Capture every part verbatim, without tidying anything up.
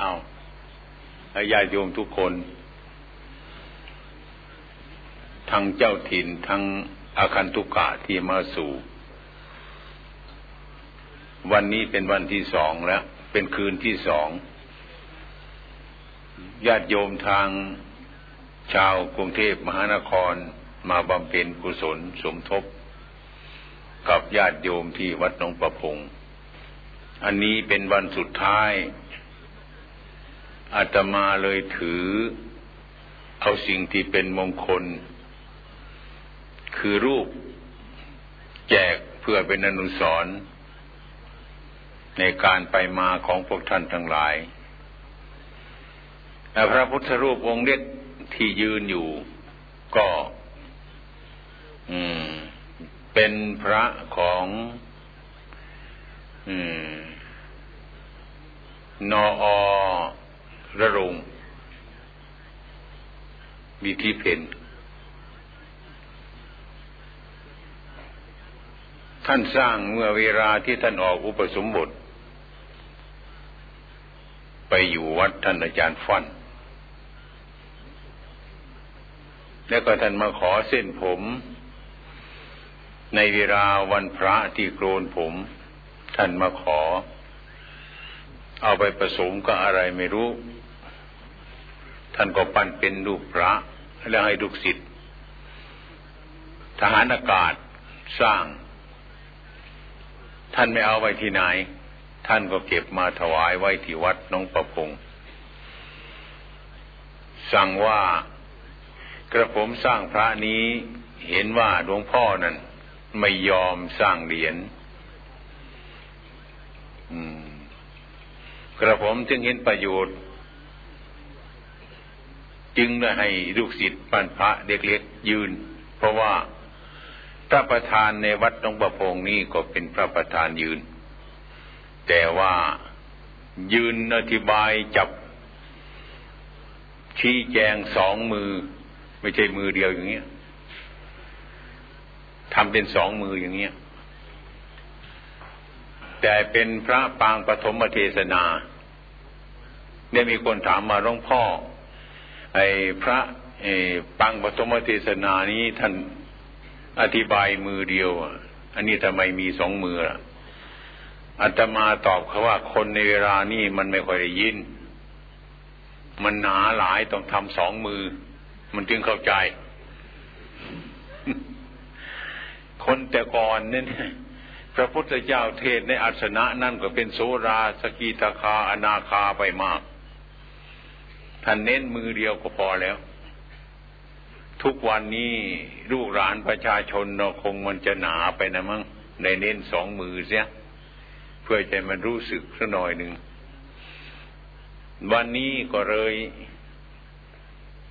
เอาให้ญาติโยมทุกคนทั้งเจ้าถิ่นทั้งอาคันตุกะที่มาสู่วันนี้เป็นวันที่สองแล้วเป็นคืนที่สองญาติโยมทางชาวกรุงเทพมหานครมาบำเพ็ญกุศลสมทบกับญาติโยมที่วัดหนองประพงอันนี้เป็นวันสุดท้ายอาตมาเลยถือเอาสิ่งที่เป็นมงคลคือรูปแจกเพื่อเป็นอนุสรณ์ในการไปมาของพวกท่านทั้งหลายและพระพุทธรูปองค์เล็กที่ยืนอยู่ก็เป็นพระของนออระรุงวิธีเพนท่านสร้างเมื่อเวลาที่ท่านออกอุปสมบทไปอยู่วัดท่านอาจารย์ฟั่นแล้วก็ท่านมาขอเส้นผมในเวลาวันพระที่โกนผมท่านมาขอเอาไปผสมกับอะไรไม่รู้ท่านก็ปั้นเป็นรูปพระแล้วให้ลูกศิษย์ทหารอากาศสร้างท่านไม่เอาไว้ที่ไหนท่านก็เก็บมาถวายไว้ที่วัดหนองประพงสั่งว่ากระผมสร้างพระนี้เห็นว่าหลวงพ่อนั้นไม่ยอมสร้างเหรียญกระผมจึงเห็นประโยชน์จึงได้ให้ลูกศิษย์ปั้นพระเล็กๆยืนเพราะว่าพระประธานในวัดหนองประพงนี่ก็เป็นพระประธานยืนแต่ว่ายืนอธิบายจับชี้แจงสองมือไม่ใช่มือเดียวอย่างเงี้ยทำเป็นสองมืออย่างเงี้ยแต่เป็นพระปางปฐมเทศนาได้มีคนถามมาหลวงพ่อไอ้พระไอ้ปางปฐมเทศนานี้ท่านอธิบายมือเดียวอันนี้ทำไมมีสองมือล่ะอาตมาตอบเขาว่าคนในเวลานี้มันไม่ค่อยได้ยินมันหนาหลายต้องทำสองมือมันจึงเข้าใจคนแต่ก่อนเนี่ยพระพุทธเจ้าเทศในอาสนะนั่นก็เป็นโสราสกิทาคาอนาคาไปมากท่านเน้นมือเดียวก็พอแล้วทุกวันนี้ลูกหลานประชาชนเราคงมันจะหนาไปนะมั้งในเน้นสองมือเสียเพื่อใจมันรู้สึกสักหน่อยหนึ่งวันนี้ก็เลย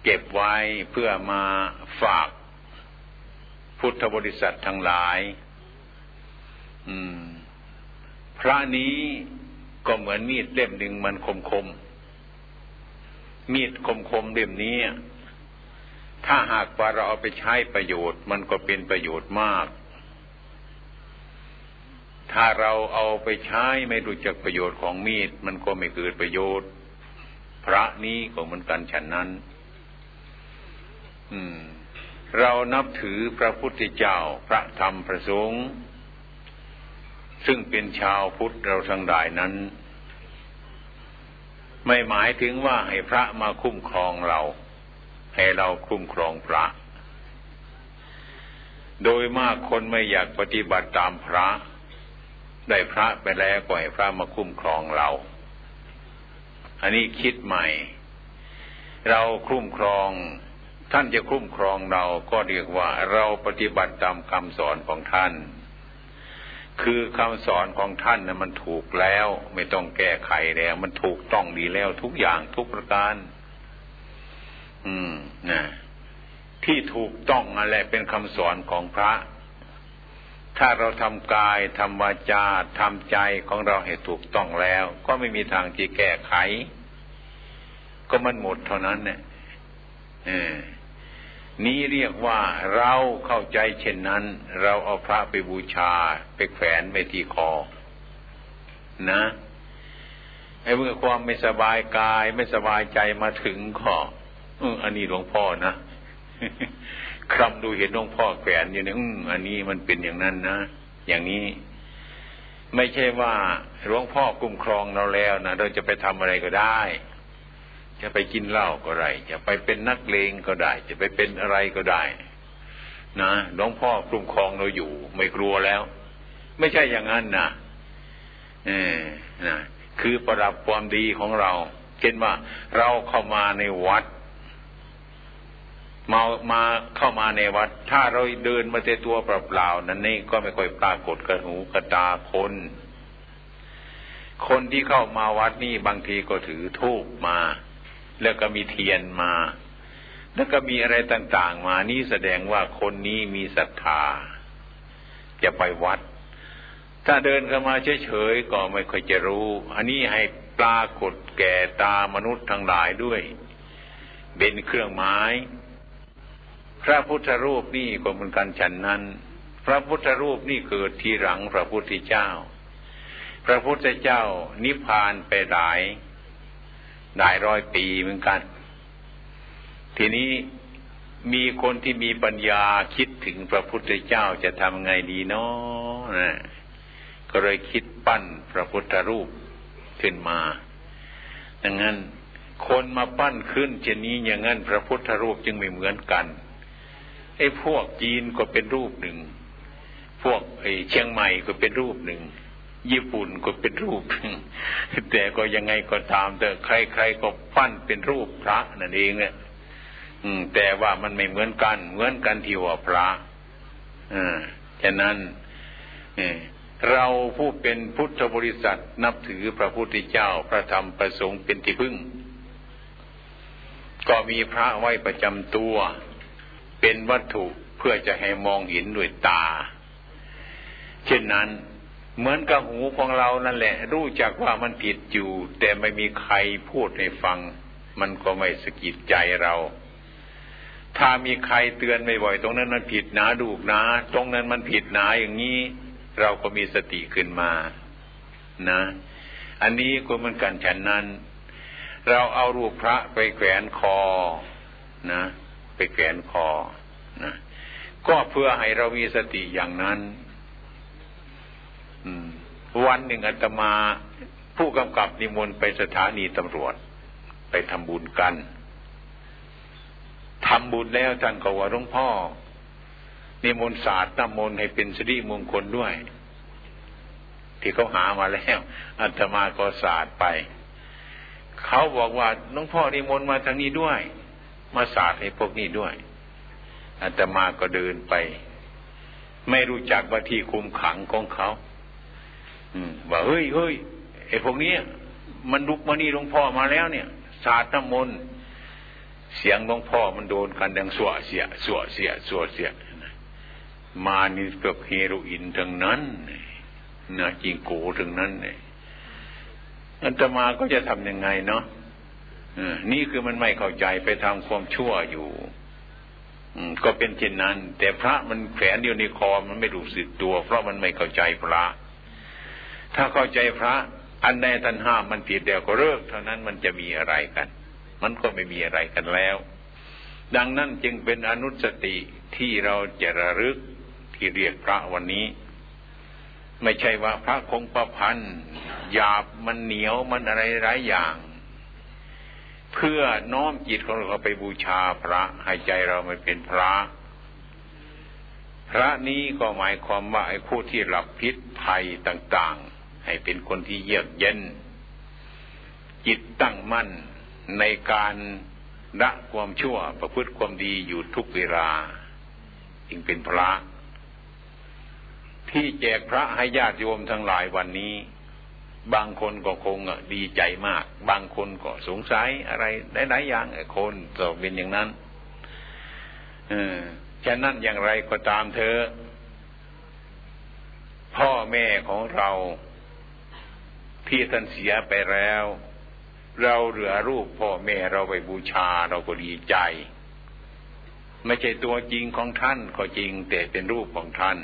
เก็บไว้เพื่อมาฝากพุทธบริษัททั้งหลายอืมพระนี้ก็เหมือนมีดเล่มหนึ่งมันคมคมมีดคมคมเล่มนี้ถ้าหากว่าเราเอาไปใช้ประโยชน์มันก็เป็นประโยชน์มากถ้าเราเอาไปใช้ไม่รู้จักประโยชน์ของมีดมันก็ไม่เกิดประโยชน์พระนี้ก็เหมือนกันฉันนั้นอืมเรานับถือพระพุทธเจ้าพระธรรมพระสงฆ์ซึ่งเป็นชาวพุทธเราทั้งหลายนั้นไม่หมายถึงว่าให้พระมาคุ้มครองเราให้เราคุ้มครองพระโดยมากคนไม่อยากปฏิบัติตามพระได้พระไปแล้วก็ให้พระมาคุ้มครองเราอันนี้คิดใหม่เราคุ้มครองท่านจะคุ้มครองเราก็เรียกว่าเราปฏิบัติตามคำสอนของท่านคือคำสอนของท่านนะมันถูกแล้วไม่ต้องแก้ไขแล้วมันถูกต้องดีแล้วทุกอย่างทุกประการอืมนะที่ถูกต้องนั่นแหละเป็นคำสอนของพระถ้าเราทำกายทำวาจาทำใจของเราให้ถูกต้องแล้วก็ไม่มีทางที่แก้ไขก็มันหมดเท่านั้นเนี่ยนี่เรียกว่าเราเข้าใจเช่นนั้นเราเอาพระไปบูชาไปแขวนไว้ที่คอนะ ไอ้เมื่อความไม่สบายกายไม่สบายใจมาถึงก็อันนี้หลวงพ่อนะคลำดูเห็นหลวงพ่อแขวนอยู่เนี่ยอันนี้มันเป็นอย่างนั้นนะอย่างนี้ไม่ใช่ว่าหลวงพ่อคุ้มครองเราแล้วนะเราจะไปทำอะไรก็ได้จะไปกินเหล้าก็ได้จะไปเป็นนักเลงก็ได้จะไปเป็นอะไรก็ได้นะหลวงพ่อคุ้มครองเราอยู่ไม่กลัวแล้วไม่ใช่อย่างนั้นนะเออนะคือประดับความดีของเราเช่นว่าเราเข้ามาในวัดมามาเข้ามาในวัดถ้าเราเดินมาแต่ตัวเปล่าๆนั้นนี่ก็ไม่ค่อยปรากฏกับหูกับตาคนคนที่เข้ามาวัดนี่บางทีก็ถือธูปมาแล้วก็มีเทียนมาแล้วก็มีอะไรต่างๆมานี่แสดงว่าคนนี้มีศรัทธาจะไปวัดถ้าเดินเข้ามาเฉยๆก็ไม่ค่อยจะรู้อันนี้ให้ปรากฏแก่ตามนุษย์ทั้งหลายด้วยเป็นเครื่องหมายพระพุทธรูปนี่ก็เหมือนกันฉันนั้นพระพุทธรูปนี่เกิดทีหลังพระพุทธเจ้าพระพุทธเจ้านิพพานไปหลายหลายร้อยปีเหมือนกันทีนี้มีคนที่มีปัญญาคิดถึงพระพุทธเจ้าจะทำไงดีเนาะนะก็เลยคิดปั้นพระพุทธรูปขึ้นมาดังนั้นคนมาปั้นขึ้นเช่นนี้อย่างนั้นพระพุทธรูปจึงไม่เหมือนกันไอ้พวกจีนก็เป็นรูปหนึ่งพวกไอ้เชียงใหม่ก็เป็นรูปหนึ่งญี่ปุ่นก็เป็นรูปหนึ่งแต่ก็ยังไงก็ตามแต่ใครๆก็ปั้นเป็นรูปพระนั่นเองเนี่ยแต่ว่ามันไม่เหมือนกันเหมือนกันที่ว่าพระอ่าฉะนั้นเราผู้เป็นพุทธบริษัทนับถือพระพุทธเจ้าพระธรรมพระสงฆ์เป็นที่พึ่งก็มีพระไว้ประจำตัวเป็นวัตถุเพื่อจะให้มองเห็นด้วยตาเช่นนั้นเหมือนกับหูของเรานั่นแหละรู้จักว่ามันผิดอยู่แต่ไม่มีใครพูดให้ฟังมันก็ไม่สะกิดใจเราถ้ามีใครเตือนบ่อยๆตรงนั้นมันผิดนะดูกนะตรงนั้นมันผิดนะอย่างนี้เราก็มีสติขึ้นมานะอันนี้ก็เหมือนกันฉันนั้นเราเอารูปพระไปแขวนคอนะไปแขวนคอนะก็เพื่อให้เรามีสติอย่างนั้นวันหนึ่งอาตมาผู้กำกับนิมนต์ไปสถานีตำรวจไปทำบุญกันทำบุญแล้วท่านก็ว่าหลวงพ่อนิมนต์ศาสตร์น้ำมนต์ให้เป็นสิริมงคลด้วยที่เขาหามาแล้วอาตมาก็ศาสตร์ไปเขาบอกว่าหลวงพ่อนิมนต์มาทางนี้ด้วยมาศาสตร์ให้พวกนี้ด้วยอาตมาก็เดินไปไม่รู้จักว่าที่คุมขังของเขาว่าเฮ้ยเฮ้ยไอ้พวกนี้มันลุกมานี่หลวงพ่อมาแล้วเนี่ยศาสตร์น้ำมนต์เสียงหลวงพ่อมันโดนกันดังสั่วเสียสั่วเสียสั่วเสียมานี่พวกเฮโรอีนทั้งนั้นนะจิงโกทั้งนั้นเนี่ยอาตมาก็จะทำยังไงเนาะนี่คือมันไม่เข้าใจไปทำความชั่วอยู่ก็เป็นเช่นนั้นแต่พระมันแขวนอยู่ในคอมันไม่รู้สึกตัวเพราะมันไม่เข้าใจพระถ้าเข้าใจพระอันใดท่านห้ามมันผิดเดียวก็เลิกเท่านั้นมันจะมีอะไรกันมันก็ไม่มีอะไรกันแล้วดังนั้นจึงเป็นอนุสติที่เราจะระลึกที่เรียกพระวันนี้ไม่ใช่ว่าพระคงประพันธ์หยาบมันเหนียวมันอะไรหลายอย่างเพื่อน้อมจิตของเราไปบูชาพระให้ใจเราไม่เป็นพระพระนี้ก็หมายความว่าไอ้ผู้ที่รับพิษภัยต่างๆให้เป็นคนที่เยือกเย็นจิตตั้งมั่นในการละความชั่วประพฤติความดีอยู่ทุกเวลาจึงเป็นพระที่แจกพระให้ญาติโยมทั้งหลายวันนี้บางคนก็คงดีใจมากบางคนก็สงสัยอะไรหลายๆอย่างไอ้คนก็เป็นอย่างนั้นเออฉะนั้นอย่างไรก็ตามเธอพ่อแม่ของเราที่ท่านเสียไปแล้วเราเหลือรูปพ่อแม่เราไปบูชาเราก็ดีใจไม่ใช่ตัวจริงของท่านก็จริงแต่เป็นรูปของท่าน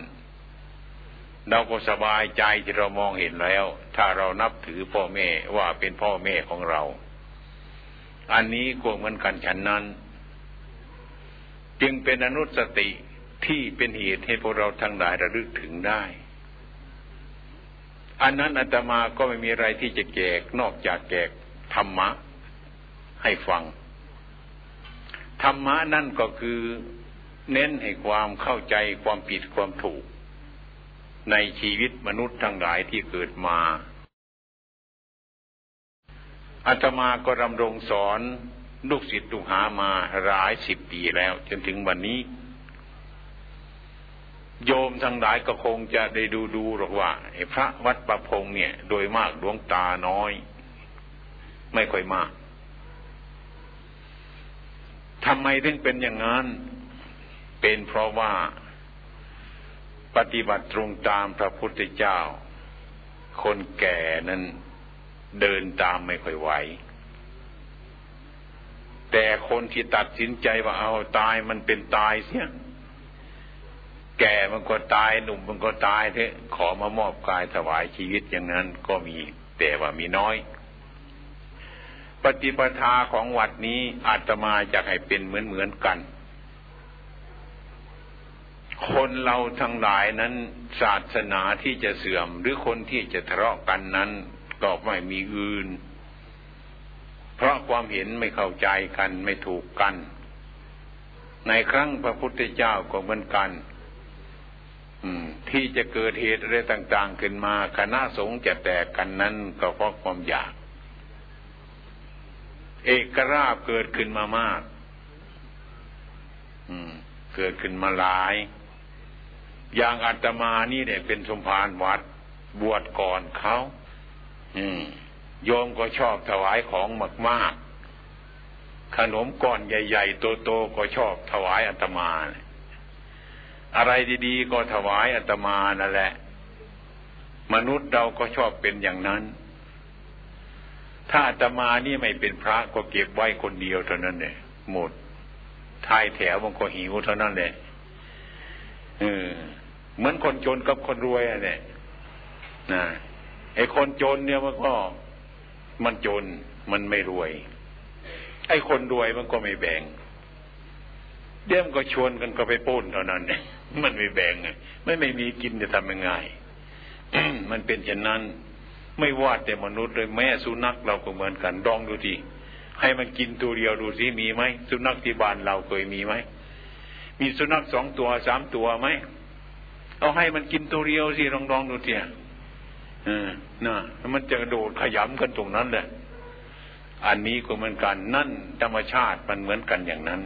เราก็สบายใจที่เรามองเห็นแล้วถ้าเรานับถือพ่อแม่ว่าเป็นพ่อแม่ของเราอันนี้ก็เหมือนกันฉันนั้นจึงเป็นอนุสติที่เป็นเหตุให้พวกเราทั้งหลายระลึกถึงได้อันนั้นอาตมาก็ไม่มีอะไรที่จะแจกนอกจากแจกธรรมะให้ฟังธรรมะนั่นก็คือเน้นให้ความเข้าใจความผิดความถูกในชีวิตมนุษย์ทั้งหลายที่เกิดมาอาตมาก็ดำรงสอนลูกศิษย์ลูกหามาหลายสิบปีแล้วจนถึงวันนี้โยมทั้งหลายก็คงจะได้ดูดูหรอกว่าพระวัดประพงเนี่ยโดยมากดวงตาน้อยไม่ค่อยมากทำไมถึงเป็นอย่างนั้นเป็นเพราะว่าปฏิบัติตรงตามพระพุทธเจ้าคนแก่นั้นเดินตามไม่ค่อยไหวแต่คนที่ตัดสินใจว่าเอาตายมันเป็นตายเสียแก่มันก็ตายหนุ่มมันก็ตายเถอะขอมามอบกายถวายชีวิตอย่างนั้นก็มีแต่ว่ามีน้อยปฏิปทาของวัดนี้อาตมาอยากให้เป็นเหมือนเหมือนกันคนเราทั้งหลายนั้นศาสนาที่จะเสื่อมหรือคนที่จะทะเลาะกันนั้นก็ไม่มีอื่นเพราะความเห็นไม่เข้าใจกันไม่ถูกกันในครั้งพระพุทธเจ้าก็เหมือนกันที่จะเกิดเหตุอะไรต่างๆขึ้นมาคณะสงฆ์จะแตกกันนั้นก็เพราะความอยากเอกราชเกิดขึ้นมามากเกิดขึ้นมาหลายอย่างอาตมานี่เนี่ยเป็นสมภารวัดบวชก่อนเขาโยมก็ชอบถวายของมากๆขนมก้อนใหญ่ๆโตๆก็ชอบถวายอาตมาอะไรดีๆก็ถวายอาตมานั่นแหละมนุษย์เราก็ชอบเป็นอย่างนั้นถ้าอาตมานี่ไม่เป็นพระก็เก็บไว้คนเดียวเท่านั้นเนี่ยหมดทายแถวมันก็หิวเท่านั้นแหละเออเหมือนคนจนกับคนรวยอ่ะเนี่ยนะไอ้คนจนเนี่ยมันก็มันจนมันไม่รวยไอ้คนรวยมันก็ไม่แบ่งเดี๋ยวมันก็ชวนกันก็ไปปล้นเท่านั้นเนี่ยมันไม่แบ่งไงไม่ไม่มีกินจะทำยังไง มันเป็นเช่นนั้นไม่ว่าแต่มนุษย์เลยแม้สุนัขเราก็เหมือนกันลองดูทีให้มันกินตัวเดียวดูสิมีไหมสุนัขที่บ้านเราเคยมีไหมมีสุนัขสองตัวสามตัวไหมเอาให้มันกินตัวเดียวสิลองลองดูเถอะเออน่ะมันจะโดดขยำกันตรงนั้นแหละอันนี้ก็เหมือนกันนั่นธรรมชาติมันเหมือนกันอย่างนั้น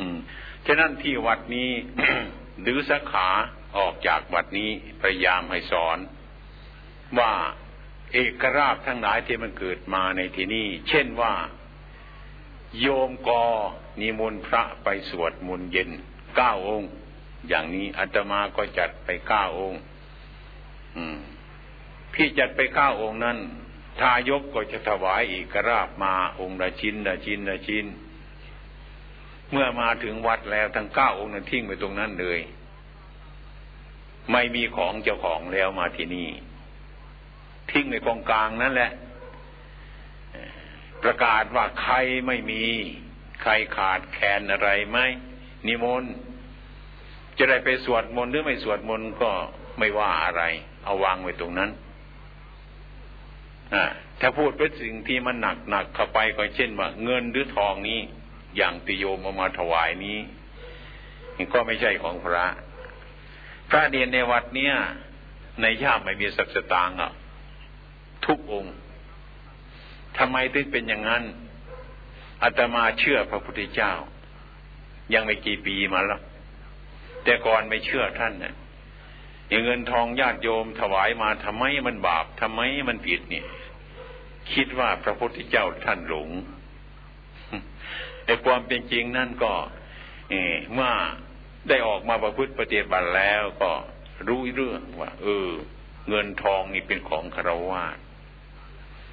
อืมฉะนั้นที่วัดนี้ หรือสาขาออกจากวัดนี้พยายามให้สอนว่าเอกราชทั้งหลายที่มันเกิดมาในที่นี้เช่นว่าโยมกอนิมนต์พระไปสวดมนต์เย็นเก้าองค์อย่างนี้อาตมาก็จัดไปเก้าองค์พี่จัดไปเก้าองค์นั้นทายกก็จะถวายเอกราชมาองค์ละชิ้นละชิ้นละชิ้นเมื่อมาถึงวัดแล้วทั้งเก้าองค์นั้นทิ้งไปตรงนั้นเลยไม่มีของเจ้าของแล้วมาที่นี่ทิ้งในกองกลางนั่นแหละประกาศว่าใครไม่มีใครขาดแคลนอะไรไหมนิมนต์จะได้ไปสวดมนต์หรือไม่สวดมนต์ก็ไม่ว่าอะไรเอาวางไว้ตรงนั้นถ้าพูดเป็นสิ่งที่มันหนักหนักเข้าไปก็เช่นว่าเงินหรือทองนี้อย่างติโยมเอามาถวายนี้ก็ไม่ใช่ของพระพระเนรในวัดเนี่ยในย่ามไม่มีสักสตางค์อ่ะทุกองค์ทำไมถึงเป็นอย่างนั้นอาตมาเชื่อพระพุทธเจ้ายังไม่กี่ปีมาแล้วแต่ก่อนไม่เชื่อท่านนะอย่างเงินทองญาติโยมถวายมาทำไมมันบาปทำไมมันผิดเนี่ยคิดว่าพระพุทธเจ้าท่านหลงแต่ความเป็นจริงนั่นก็เอ่อเมื่อได้ออกมาประพฤติปฏิบัติแล้วก็รู้เรื่องว่าเออเงินทองนี่เป็นของฆราวาส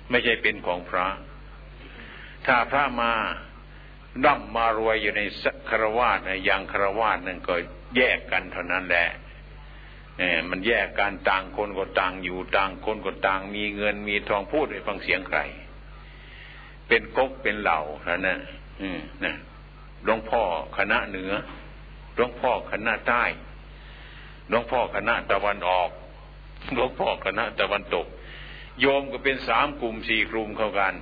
ไม่ใช่เป็นของพระถ้าพระมาร่ำมารวยอยู่ในฆราวาสอย่างฆราวาสนั่นก็แยกกันเท่านั้นแหละ มันแยกการต่างคนก็ต่างอยู่ต่างคนก็ต่างมีเงินมีทองพูดไปฟังเสียงใครเป็นก๊กเป็นเหล่านะนะอืมนะหลวงพ่อคณะเหนือหลวงพ่อคณะใต้หลวงพ่อคณะตะวันออกหลวงพ่อคณะตะวันตกโยมก็เป็นสามกลุ่มสี่กลุ่มเข้ากัน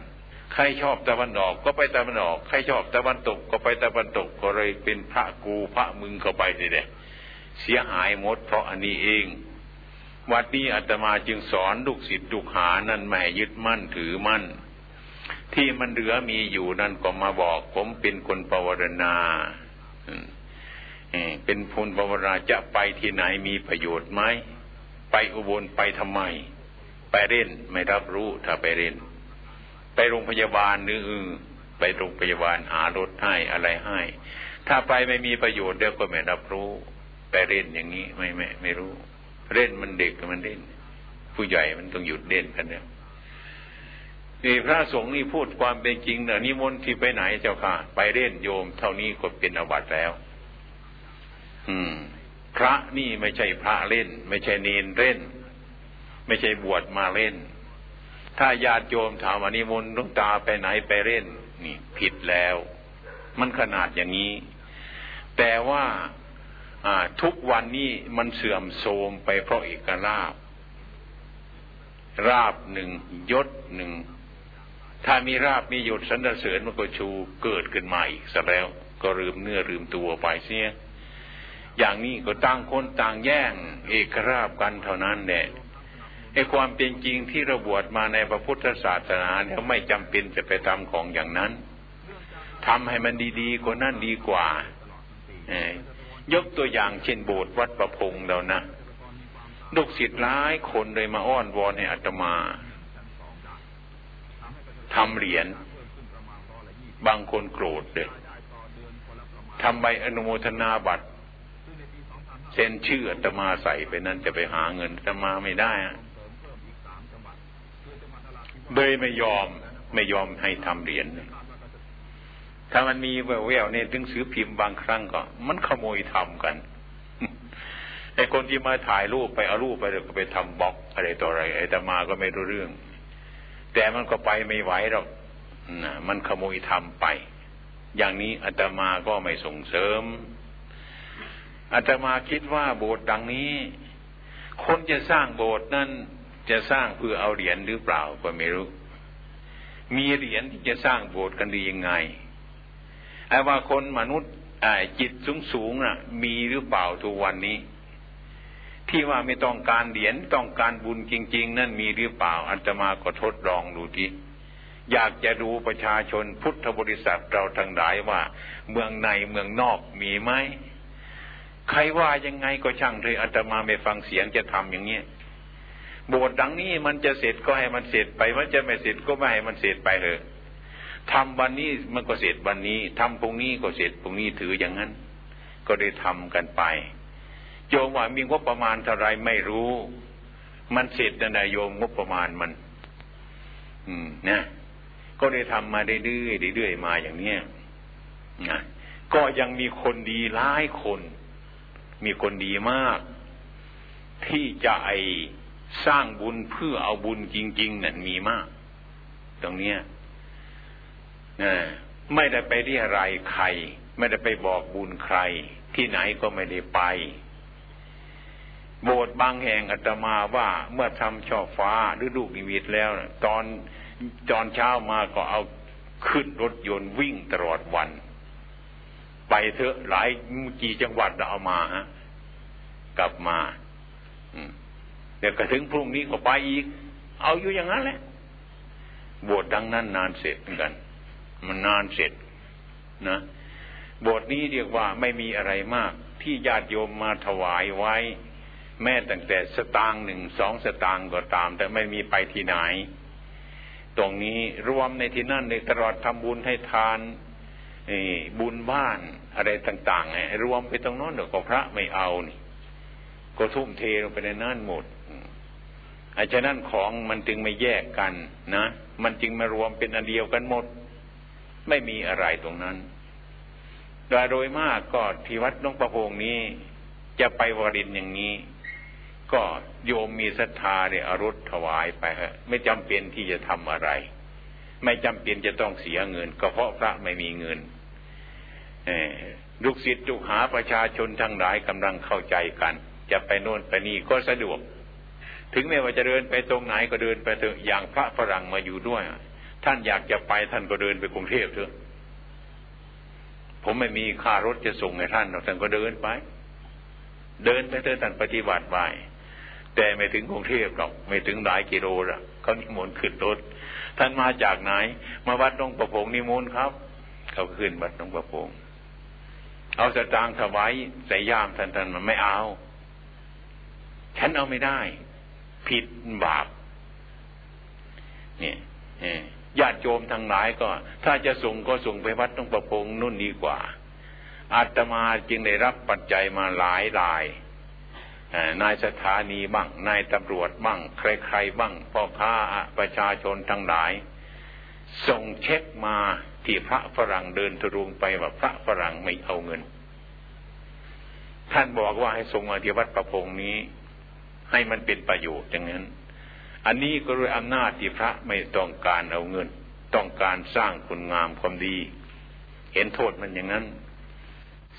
ใครชอบตะวันออกก็ไปตะวันออกใครชอบตะวันตกก็ไปตะวันตกก็เลยเป็นพระกูพระมึงเข้าไปเลยเนี่ยเสียหายหมดเพราะอันนี้เองวัดนี้อาตมาจึงสอนลูกศิษย์ลูกหานั่นไม่ให้ยึดมั่นถือมั่นที่มันเหลือมีอยู่นั่นก็มาบอกผมเป็นคนภาวนาเป็นคนภาวนาจะไปที่ไหนมีประโยชน์ไหมไปอุบลไปทำไมไปเล่นไม่รับรู้ถ้าไปเล่นไปโรงพยาบาลหรือไปโรงพยาบาลหารถให้อะไรให้ถ้าไปไม่มีประโยชน์เดี๋ยวก็ไม่รับรู้ไปเล่นอย่างนี้ไม่ไม่ไม่รู้เล่นมันเด็กกับมันเล่นผู้ใหญ่มันต้องหยุดเล่นกันเนี่ยนี่พระสงฆ์นี่พูดความเป็นจริงนะนิมนต์ที่ไปไหนเจ้าค่ะไปเล่นโยมเท่านี้ก็เป็นอาบัติแล้วอืมพระนี่ไม่ใช่พระเล่นไม่ใช่เนรเล่นไม่ใช่บวชมาเล่นถ้าญาติโยมถามว่านิมนต์หลวงตาไปไหนไปเล่นนี่ผิดแล้วมันขนาดอย่างนี้แต่ว่าทุกวันนี้มันเสื่อมโทรมไปเพราะเอกราบราบหนึ่งยศหนึ่งถ้ามีราบมียศสรรเสริญมันก็ชูเกิดขึ้นมาอีกซะแล้วก็ลืมเนื้อลืมตัวไปเสียอย่างนี้ก็ต่างคนต่างแย่งเอกราบกันเท่านั้นแหละไอ้ความเป็นจริงที่เราบวชมาในพระพุทธศาสนาเนี่ยไม่จำเป็นจะไปทำของอย่างนั้นทำให้มันดีๆกว่านั้นดีกว่ายกตัวอย่างเช่นโบสถ์วัดประพงษ์แล้วนะลูกศิษย์หลายคนเลยมาอ้อนวอนให้อาตมาทำเหรียญบางคนโกรธเลยทำใบอนุโมทนาบัตรเซ็นชื่ออาตมาใส่ไปนั่นจะไปหาเงินอาตมาไม่ได้เลยไม่ยอมไม่ยอมให้ทำเหรียญถ้ามันมีแววๆเนี่ยถึงซื้อพิมพ์บางครั้งก็มันขโมยทำกันไอ้คนที่มาถ่ายรูปไปเอารูปไปแล้วก็ไปทำบล็อกอะไรต่ออะไรไอ้ตามาก็ไม่รู้เรื่องแต่มันก็ไปไม่ไหวหรอกนะมันขโมยทำไปอย่างนี้อาตมาก็ไม่ส่งเสริมอาตมาคิดว่าโบสถ์ดังนี้คนจะสร้างโบสถ์นั้นจะสร้างเพื่อเอาเหรียญหรือเปล่าก็ไม่รู้มีเหรียญที่จะสร้างโบสถ์กันดียังไงไอ้ว่าคนมนุษย์จิตสูงๆน่ะมีหรือเปล่าทุกวันนี้ที่ว่าไม่ต้องการเหรียญต้องการบุญจริงๆนั่นมีหรือเปล่าอาตมาก็ทดลองดูทีอยากจะดูประชาชนพุทธบริษัทเราทั้งหลายว่าเมืองในเมืองนอกมีไหมใครว่ายังไงก็ช่างเถอะอาตมาไม่ฟังเสียงจะทำอย่างเงี้ยโบสถ์ดังนี้มันจะเสร็จก็ให้มันเสร็จไปมันจะไม่เสร็จก็ไม่ให้มันเสร็จไปเลยทำวันนี้มันก็เสร็จวันนี้ทำพรุ่งนี้ก็เสร็จพรุ่งนี้ถืออย่างนั้นก็ได้ทำกันไปโยมว่ามีงบประมาณเท่าไรไม่รู้มันเสร็จนะโยมงบประมาณมันอืมนะก็ได้ทำมาเรื่อยๆเรื่อยๆมาอย่างเนี้ยนะก็ยังมีคนดีหลายคนมีคนดีมากที่จะไอสร้างบุญเพื่อเอาบุญจริงๆนั่นมีมากตรงเนี้ยไม่ได้ไปเรียรายใครไม่ได้ไปบอกบุญใครที่ไหนก็ไม่ได้ไปโบสถ์บางแห่งอาตมาว่าเมื่อทำช่อฟ้าหรือลูกนิมิตแล้วตอนตอนเช้ามาก็เอาขึ้นรถยนต์วิ่งตลอดวันไปเถอะหลายกี่จังหวัดเอามาฮะกลับมาเดี๋ยวก็ถึงพรุ่งนี้ก็ไปอีกเอาอยู่อย่างนั้นแหละโบสถ์ดังนั้นนานเสร็จเหมือนกันมันนานเสร็จนะโบสถ์นี้เรียกว่าไม่มีอะไรมากที่ญาติโยมมาถวายไว้แม้ตั้งแต่สตางค์หนึ่งสองสตางค์ก็ตามแต่ไม่มีไปที่ไหนตรงนี้รวมในที่นั่นในตลอดทำบุญให้ทานบุญบ้านอะไรต่างๆเนี่ยรวมไปตรงนั้นเดี๋ยวก็พระไม่เอานี่ก็ทุ่มเทลงไปในนั่นหมดอาจารย์นั่นของมันจึงไม่แยกกันนะมันจึงมารวมเป็นอันเดียวกันหมดไม่มีอะไรตรงนั้นโดยมากก็ที่วัดหนองประพงนี้จะไปวรินอย่างนี้ ก็โยมมีศรัทธาเนี่ยเอารถถวายไปฮะไม่จำเป็นที่จะทำอะไรไม่จำเป็นจะต้องเสียเงินก็เพราะพระไม่มีเงินลูกศิษย์ลูกหาประชาชนทั้งหลายกำลังเข้าใจกันจะไปโน่นไปนี่ก็สะดวกถึงแม้ว่าจะเดินไปตรงไหนก็เดินไปเถอะอย่างพระฝรั่งมาอยู่ด้วยท่านอยากจะไปท่านก็เดินไปกรุงเทพเถอะผมไม่มีค่ารถจะส่งให้ท่านหรอกท่านก็เดินไปเดินไปเถอะท่านปฏิบัติไปแต่ไม่ถึงกรุงเทพหรอกไม่ถึงหลายกิโลละเขานิมนต์ขึ้นรถท่านมาจากไหนมาวัดหนองประพงนิมนต์ครับเขาขึ้นวัดหนองประพงเอาสตางค์ถวายใส่ย่ามท่านท่านมันไม่เอาฉันเอาไม่ได้ผิดบาปเนี่ยญาติโยมทั้งหลายก็ถ้าจะส่งก็ส่งไปวัดหนองประพงนู่นดีกว่าอาตมาจึงได้รับปัจจัยมาหลายรายนายสถานีบ้างนายตำรวจบ้างใครๆบ้างพ่อค้าประชาชนทั้งหลายส่งเช็คมาที่พระฝรั่งเดินทะลุงไปว่าพระฝรั่งไม่เอาเงินท่านบอกว่าให้ส่งมาที่วัดประพงนี้ให้มันเป็นประโยชน์อย่างนั้นอันนี้ก็ด้วยอำนาจที่พระไม่ต้องการเอาเงินต้องการสร้างคุณงามความดีเห็นโทษมันอย่างนั้น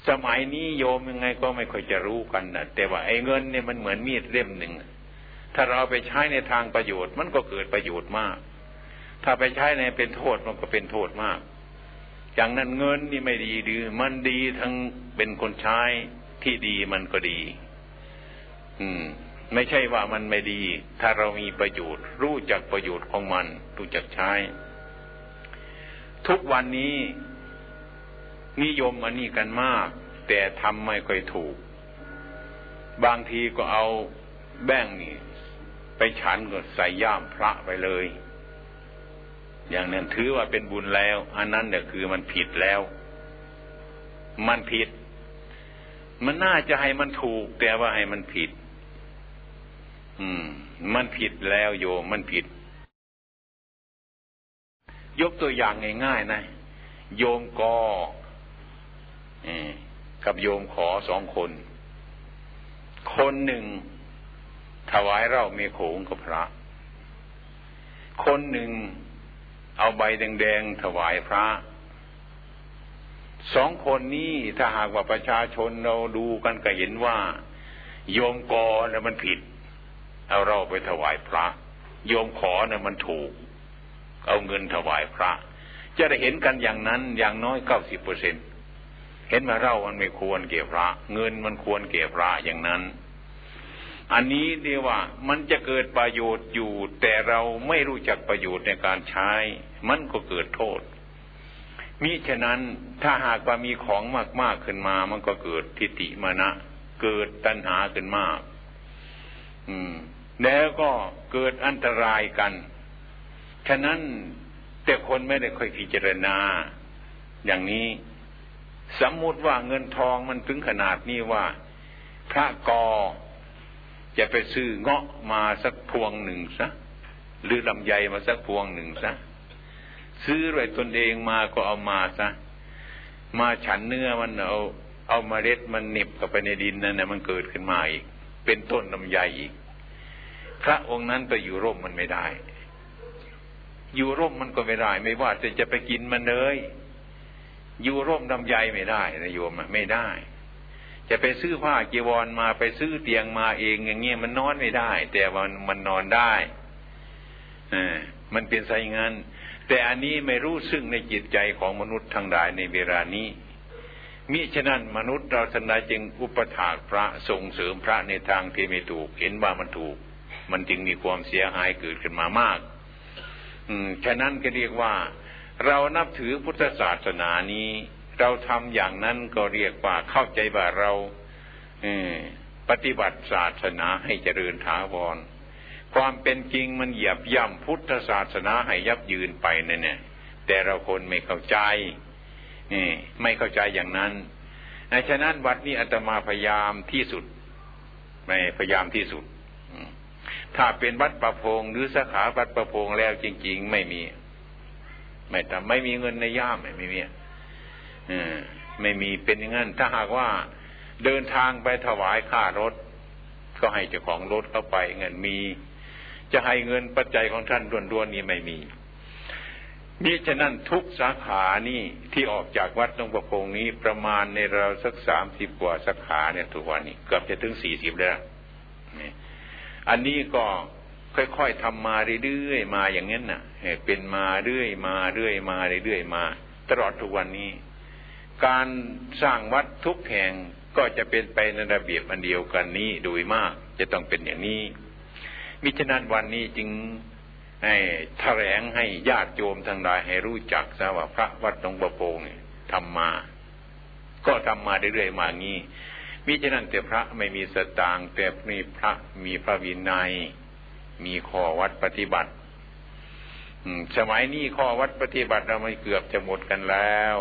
สมัยนี้โยมยังไงก็ไม่ค่อยจะรู้กันนะแต่ว่าไอ้เงินเนี่ยมันเหมือนมีดเล่มหนึ่งถ้าเราไปใช้ในทางประโยชน์มันก็เกิดประโยชน์มากถ้าไปใช้ในเป็นโทษมันก็เป็นโทษมากอย่างนั้นเงินนี่ไม่ดีดื้อมันดีทั้งเป็นคนใช้ที่ดีมันก็ดีอืมไม่ใช่ว่ามันไม่ดีถ้าเรามีประโยชน์รู้จักประโยชน์ของมันรู้จักใช้ทุกวันนี้นิยมอันนี้กันมากแต่ทำไม่ค่อยถูกบางทีก็เอาแบ่งนี่ไปฉันก็ใส่ย่ามพระไปเลยอย่างนั้นถือว่าเป็นบุญแล้วอันนั้นเนี่ยคือมันผิดแล้วมันผิดมันน่าจะให้มันถูกแต่ว่าให้มันผิดอืมมันผิดแล้วโยมมันผิดยกตัวอย่างง่ายๆนะโยมกอกับโยมขอสองคนคนหนึ่งถวายเหล้าเมโขงกับพระคนหนึ่งเอาใบแดงๆถวายพระสองคนนี้ถ้าหากว่าประชาชนเราดูกันก็เห็นว่าโยมกอเนี่ยมันผิดเอาเหล้าไปถวายพระโยมขอเนี่ยมันถูกเอาเงินถวายพระจะได้เห็นกันอย่างนั้นอย่างน้อย เก้าสิบเปอร์เซ็นต์ เห็นมาเล่ามันไม่ควรเก็บพระเงินมันควรเก็บพระอย่างนั้นอันนี้เรียกว่ามันจะเกิดประโยชน์อยู่แต่เราไม่รู้จักประโยชน์ในการใช้มันก็เกิดโทษมิฉะนั้นถ้าหากว่ามีของมากๆขึ้นมามันก็เกิดทิฏฐิมานะเกิดตัณหาขึ้นมากอืมแล้วก็เกิดอันตรายกันฉะนั้นแต่คนไม่ได้ค่อยพิจารณาอย่างนี้สมมุติว่าเงินทองมันถึงขนาดนี้ว่าพระกอจะไปซื้อเงาะมาสักพวงหนึ่งซะหรือลำไยมาสักพวงหนึ่งซะซื้อด้วยตนเองมาก็เอามาซะมาฉันเนื้อมันเอาเอาเมล็ดมันเหน็บเข้าไปในดินนั่นน่ะมันเกิดขึ้นมาอีกเป็นต้นลำไยอีกพระองค์นั้นไปอยู่ร่มมันไม่ได้อยู่ร่มมันก็ไม่ได้ไม่ว่าจะจะไปกินมันเลยอยู่ร่มลำไยไม่ได้นะโยมไม่ได้จะไปซื้อผ้าจีวรมาไปซื้อเตียงมาเองอย่างเงี้ยมันนอนไม่ได้แต่ว่ามันนอนได้อ่ามันเป็นไสงั้นแต่อันนี้ไม่รู้ซึ่งในจิตใจของมนุษย์ทั้งหลายในเวลานี้มิฉะนั้นมนุษย์เราทั้งหลายจึงอุปถากพระส่งเสริมพระในทางที่ไม่ถูกเห็นว่ามันถูกมันจึงมีความเสียหายเกิดขึ้นมามากฉะนั้นก็เรียกว่าเรานับถือพุทธศาสนานี้เราทำอย่างนั้นก็เรียกว่าเข้าใจว่าเราปฏิบัติศาสนาให้เจริญถาวรความเป็นจริงมันเหยียบย่ำพุทธศาสนาให้ยับยืนไปนั่นแหละแต่เราคนไม่เข้าใจไม่เข้าใจอย่างนั้นฉะนั้นวัดนี้อาตมาพยายามที่สุดไม่พยายามที่สุดถ้าเป็นวัดประพงหรือสาขาวัดประพงแล้วจริงๆไม่มีไม่ทำไม่มีเงินในย่ามไม่มีอืมไม่มีเป็นอย่างนั้นถ้าหากว่าเดินทางไปถวายค่ารถ ก็ให้เจ้าของรถเข้าไปเงินมีจะให้เงินปัจจัยของท่านด่วนๆนี้ไม่มีนี่ฉะนั้นทุกสาขานี่ที่ออกจากวัดหนองประพงนี้ประมาณในเราสักสามสิบกว่าสาขาเนี่ยทุกวันนี้เกือบจะถึงสี่สิบแล้วอันนี้ก็ค่อยๆทำมาเรื่อยๆมาอย่างนั้นน่ะเป็นมาเรื่อยมาเรื่อยมาเรื่อยมาตลอดทุกวันนี้การสร้างวัดทุกแห่งก็จะเป็นไปในระเบียบอันเดียวกันนี้โดยมากจะต้องเป็นอย่างนี้มิฉะนั้นวันนี้จึงให้แถลงให้ญาติโยมทั้งหลายให้รู้จักซะว่าพระวัดหนองประพงทำมาก็ทำมาเรื่อยๆมางี้มิฉะนั้นแต่พระไม่มีสตางค์แต่นี่พระมีพระวินัยมีข้อวัดปฏิบัติสมัยนี้ข้อวัดปฏิบัติเราไม่เกือบจะหมดกันแล้ว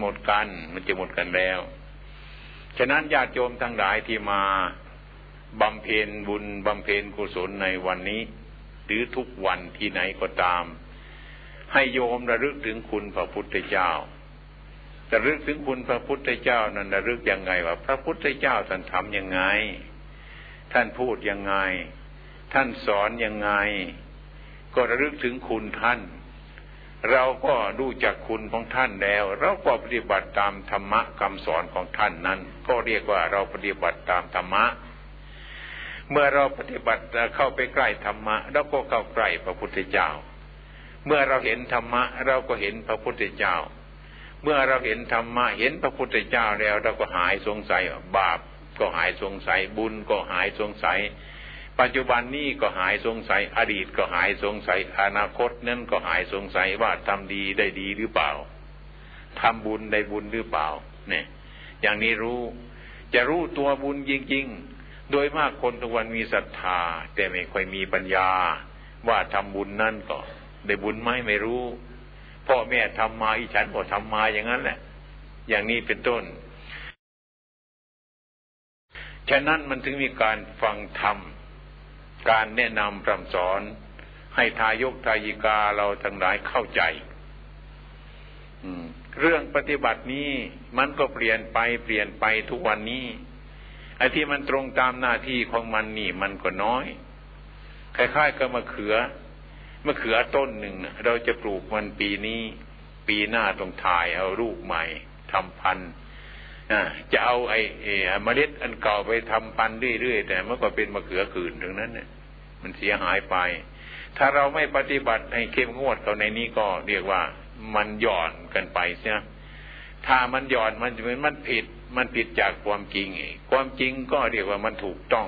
หมดกันมันจะหมดกันแล้วฉะนั้นญาติโยมทั้งหลายที่มาบำเพ็ญบุญบำเพ็ญกุศลในวันนี้หรือทุกวันที่ไหนก็ตามให้โยมระลึกถึงคุณพระพุทธเจ้าระลึกถึงคุณพระพุทธเจ้านั้นระลึกยังไงว่าพระพุทธเจ้าท่านทำยังไงท่านพูดยังไงท่านสอนยังไงก็ระลึกถึงคุณท่านเราก็รู้จักคุณของท่านแล้วเราก็ปฏิบัติตามธรรมะคำสอนของท่านนั้นก็เรียกว่าเราปฏิบัติตามธรรมะเมื่อเราปฏิบัติเข้าไปใกล้ธรรมะเราก็เข้าใกล้พระพุทธเจ้าเมื่อเราเห็นธรรมะเราก็เห็นพระพุทธเจ้าเมื่อเราเห็นธรรมะเห็นพระพุทธเจ้าแล้วเราก็หายสงสัยบาปก็หายสงสัยบุญก็หายสงสัยปัจจุบันนี้ก็หายสงสัยอดีตก็หายสงสัยอนาคตนั้นก็หายสงสัยว่าทำดีได้ดีหรือเปล่าทำบุญได้บุญหรือเปล่าเนี่ยอย่างนี้รู้จะรู้ตัวบุญจริงๆโดยมากคนทุกวันมีศรัทธาแต่ไม่ค่อยมีปัญญาว่าทำบุญนั่นก็ได้บุญไหมไม่รู้พ่อแม่ทำมาอีฉันก็ทำมาอย่างนั้นแหละอย่างนี้เป็นต้นฉะนั้นมันถึงมีการฟังธรรมการแนะนำพร่ำสอนให้ทายกทายิกาเราทั้งหลายเข้าใจเรื่องปฏิบัตินี้มันก็เปลี่ยนไปเปลี่ยนไปทุกวันนี้ไอ้ที่มันตรงตามหน้าที่ของมันนี่มันก็น้อยคล้ายๆกับมะเขือมะเขือต้นหนึ่งเราจะปลูกมันปีนี้ปีหน้าต้องทายเอาลูกใหม่ทำพันธุ์จะเอาไอ้เมล็ดอันเก่าไปทำพันธุ์เรื่อยๆแต่มันก็เป็นมะเขือขื่นทั้งนั้นเนี่ยมันเสียหายไปถ้าเราไม่ปฏิบัติให้เข้มงวดต่อในนี้ก็เรียกว่ามันหย่อนกันไปใช่ไหมถ้ามันหย่อนมันจะเป็นมันผิดมันผิดจากความจริงความจริงก็เรียกว่ามันถูกต้อง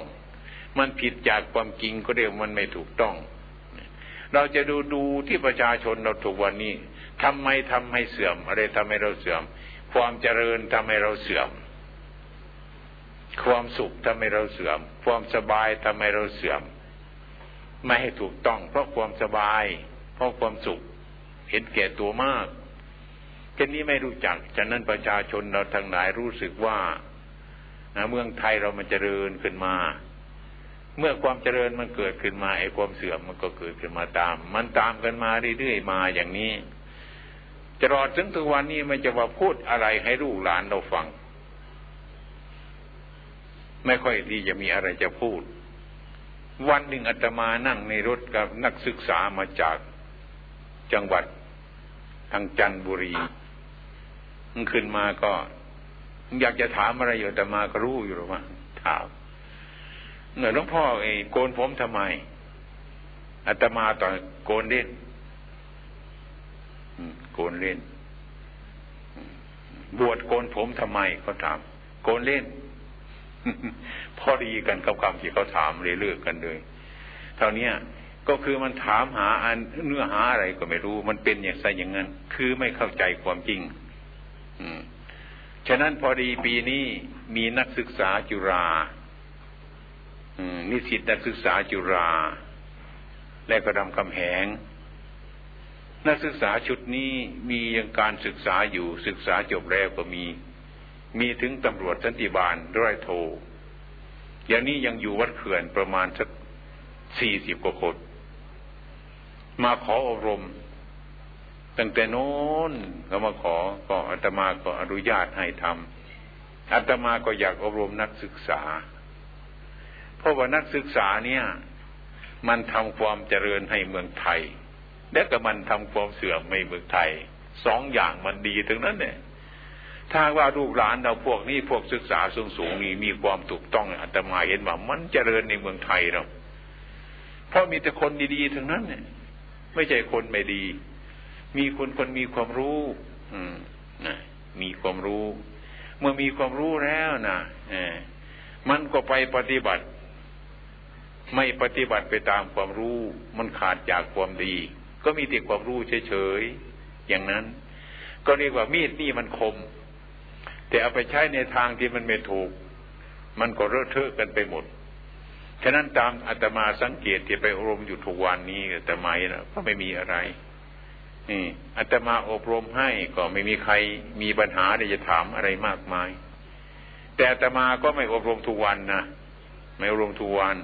มันผิดจากความจริงก็เรียกมันไม่ถูกต้องเราจะดูดูที่ประชาชนเราทุกวันนี้ทำไมทำให้เสื่อมอะไรทำให้เราเสื่อมความเจริญทำให้เราเสื่อมความสุขทำให้เราเสื่อมความสบายทำให้เราเสื่อมไม่ให้ถูกต้องเพราะความสบายเพราะความสุขเห็นแก่ตัวมากแค่นี้ไม่รู้จักฉะนั้นประชาชนเราทั้งหลายรู้สึกว่าเมืองไทยเรามันเจริญขึ้นมาเมื่อความเจริญมันเกิดขึ้นมาไอ้ความเสื่อมมันก็เกิดขึ้นมาตามมันตามกันมาเรื่อยๆมาอย่างนี้ตลอดถึงทุกวันนี้ไม่จะว่าพูดอะไรให้ลูกหลานเราฟังไม่ค่อยที่จะมีอะไรจะพูดวันหนึ่งอาตมานั่งในรถกับนักศึกษามาจากจังหวัดทางจันทบุรีมันขึ้นมาก็อยากจะถามอะไรอยู่อาตมาก็รู้อยู่หรอกว่าถามเหนื่อยหลวงพ่อไอ้โกนผมทำไมอาตมาตอนโกนเล่นโกนเล่นบวชโกนผมทำไมเขาถามโกนเล่น พอดีกันกับคำที่เขาถามเลยเลิกกันเลยเท่านี้ก็คือมันถามหาอันเนื้อหาอะไรก็ไม่รู้มันเป็นอย่างไรอย่างนั้นคือไม่เข้าใจความจริงฉะนั้นพอดีปีนี้มีนักศึกษาจุฬานิสิตนักศึกษาจุฬาและกระดมคำแหงนักศึกษาชุดนี้มียังการศึกษาอยู่ศึกษาจบแล้วก็มีมีถึงตำรวจสันติบาลร้อยโทอย่างนี้ยังอยู่วัดเขื่อนประมาณสักสี่สิบกว่าคนมาขออบรมตั้งแต่โน้นเขามาขอก็อาตมาก็อนุญาตให้ทำอาตมาก็อยากอบรมนักศึกษา เพราะว่านักศึกษาเนี่ยมันทำความเจริญให้เมืองไทยและก็มันทำความเสื่อมให้เมืองไทยสองอย่างมันดีถึงนั้นเนี่ยถ้าว่าลูกหลานเราพวกนี้พวกศึกษาสูงๆนี่มีความถูกต้องอาตมาเห็นว่ามันเจริญในเมืองไทยเราเพราะมีแต่คนดีๆทั้งนั้นเนี่ยไม่ใช่คนไม่ดีมีคนคนมีความรู้มีความรู้เมื่อมีความรู้แล้วนะมันก็ไปปฏิบัติไม่ปฏิบัติไปตามความรู้มันขาดจากความดีก็มีแต่ความรู้เฉยๆอย่างนั้นก็เรียกว่ามีดนี่มันคมแต่เอาไปใช้ในทางที่มันไม่ถูกมันก็เลอะเทอะกันไปหมดฉะนั้นตามอาตมาสังเกตที่ไปอบรมอยู่ทุกวันนี้แต่ไม่นะก็ไม่มีอะไรนี่อาตมาอบรมให้ก็ไม่มีใครมีปัญหาที่จะถามอะไรมากมายแต่อาตมาก็ไม่อบรมทุกวันนะไม่อบรมทุกวัน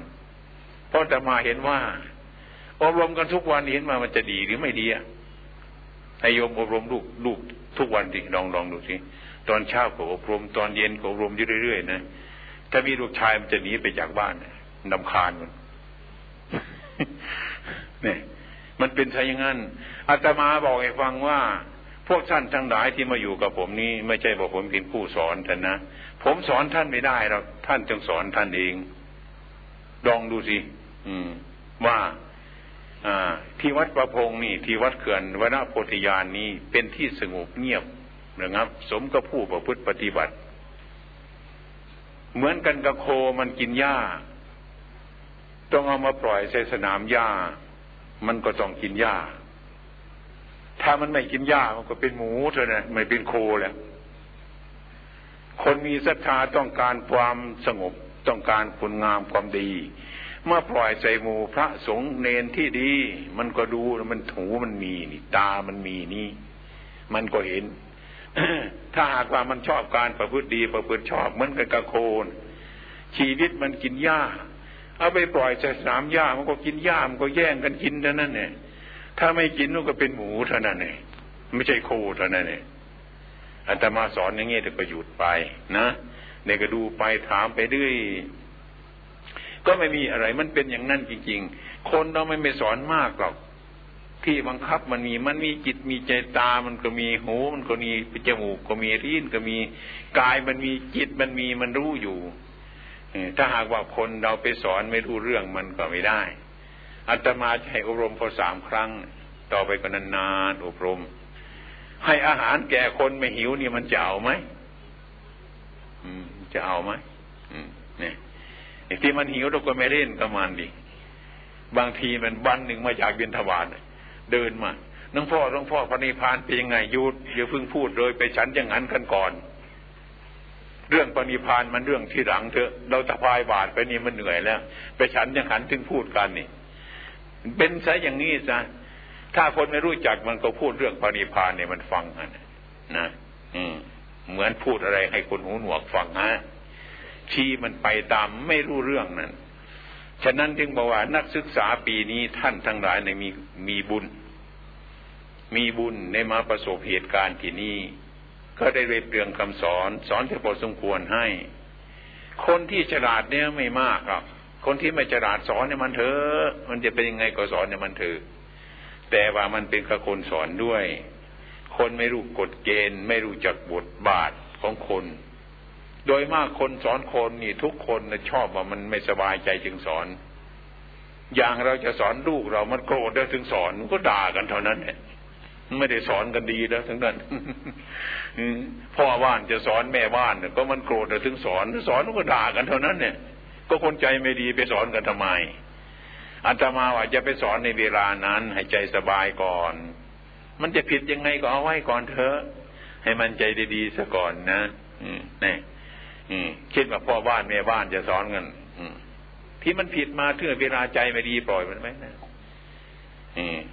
เพราะอาตมาเห็นว่าอบรมกันทุกวันเห็นว่ามันจะดีหรือไม่ดีอ่ะให้โยมอบรมลูกลูกทุกวันดิลองลองดูสิตอนเช้าก็อบรมตอนเย็นก็อบรมอยู่เรื่อยๆนะถ้ามีลูกชายมันจะหนีไปจากบ้านนะนำคานมันเนี่ยมันเป็นไงอย่างนั้นอาตมาบอกให้ฟังว่าพวกท่านทั้งหลายที่มาอยู่กับผมนี้ไม่ใช่บอกผมเป็นผู้สอนท่านนะผมสอนท่านไม่ได้หรอกท่านจงสอนท่านเองลองดูสิว่าที่วัดประพงษ์นี่ที่วัดเขื่อนวรโพธิญาณ นี้เป็นที่สงบเงียบนะครับสมกับผู้ประพฤติปฏิบัติเหมือนกันกับโคมันกินหญ้าต้องเอามาปล่อยในสนามหญ้ามันก็ต้องกินหญ้าถ้ามันไม่กินหญ้ามันก็เป็นหมูเท่านั้นไม่เป็นโคแหละคนมีศรัทธาต้องการความสงบต้องการคุณงามความดีเมื่อปล่อยใส่หมู่พระสงฆ์เนนที่ดีมันก็ดูมันหูมันมีนี่ตามันมีนี่มันก็เห็น ถ้าหากว่ามันชอบการประพฤติดีประพฤติชอบเหมือนกันกับโคชีวิตมันกินหญ้าเอาไปปล่อยใส่สนามหญ้ามันก็กินหญ้ามันก็แย่งกันกินเท่านั้นเนี่ยถ้าไม่กินมันก็เป็นหมูเท่านั้นเนี่ยไม่ใช่โคเท่านั้นเนี่ยอาตมาสอนอย่างงี้แต่ก็หยุดไปนะเด็กก็ดูไปถามไปเรื่อยก็ไม่มีอะไรมันเป็นอย่างนั้นจริงๆคนเราไม่ไม่สอนมากหรอกที่บังคับมันมีมันมีจิตมีใจตามันก็มีหูมันก็มีจมูกก็มีลิ้นก็มีกายมันมีจิตมันมีมันรู้อยู่ถ้าหากว่าคนเราไปสอนไม่รู้เรื่องมันก็ไม่ได้อาตมาจะให้อบรมพอสามครั้งต่อไปก็นานๆอบรมให้อาหารแก่คนไม่หิวนี่มันจะเอาไหมจะเอาไหมเนี่ยที่มันหิวเราก็ไม่เล่นกับมันดิบางทีมันวันหนึ่งมาจากบิณฑบาตเดินมาน้องพ่อน้องพ่อพระนิพพานเป็นยังไงหยุดอย่าเพิ่งพูดเลยไปฉันอย่างนั้นกันก่อนเรื่องปณิพานมันเรื่องที่หลังเถอะเราตะพายบาดไปนี่มันเหนื่อยแล้วไปฉันยังหันถึงพูดกันนี่เป็นซะอย่างนี้ซะถ้าคนไม่รู้จักมันก็พูดเรื่องปณิพานเนี่ยมันฟังกันนะอืมเหมือนพูดอะไรให้คนหูหนวกฟังฮะชี้มันไปตามไม่รู้เรื่องนั้นฉะนั้นจึงบอกว่านักศึกษาปีนี้ท่านทั้งหลายในมีมีบุญมีบุญในมาประสบเหตุการณ์ที่นี่ก็ได้เรียบเรียงคำสอนสอนที่พอสมควรให้คนที่ฉลาดเนี่ยไม่มากครับคนที่ไม่ฉลาดสอนเนี่ยมันเถอะมันจะเป็นยังไงก็สอนเนี่ยมันเถอะแต่ว่ามันเป็นกับคนสอนด้วยคนไม่รู้กฎเกณฑ์ไม่รู้จักบทบาทของคนโดยมากคนสอนคนนี่ทุกคนนะชอบว่ามันไม่สบายใจจึงสอนอย่างเราจะสอนลูกเรามันโกรธแล้วถึงสอนมันก็ด่ากันเท่านั้นแหละไม่ได้สอนกันดีแล้วทั้งนั้นพ่อบ้านจะสอนแม่บ้านก็มันโกรธถึงสอนสอนก็ด่ากันเท่านั้นเนี่ยก็คนใจไม่ดีไปสอนกันทำไมอาตมาว่าจะไปสอนในเวลานั้นให้ใจสบายก่อนมันจะผิดยังไงก็เอาไว้ก่อนเถอะให้มันใจดีๆซะก่อนนะนี่คิดว่าพ่อบ้านแม่บ้านจะสอนกันที่มันผิดมาถึงเวลาใจไม่ดีปล่อยมันไหมนะ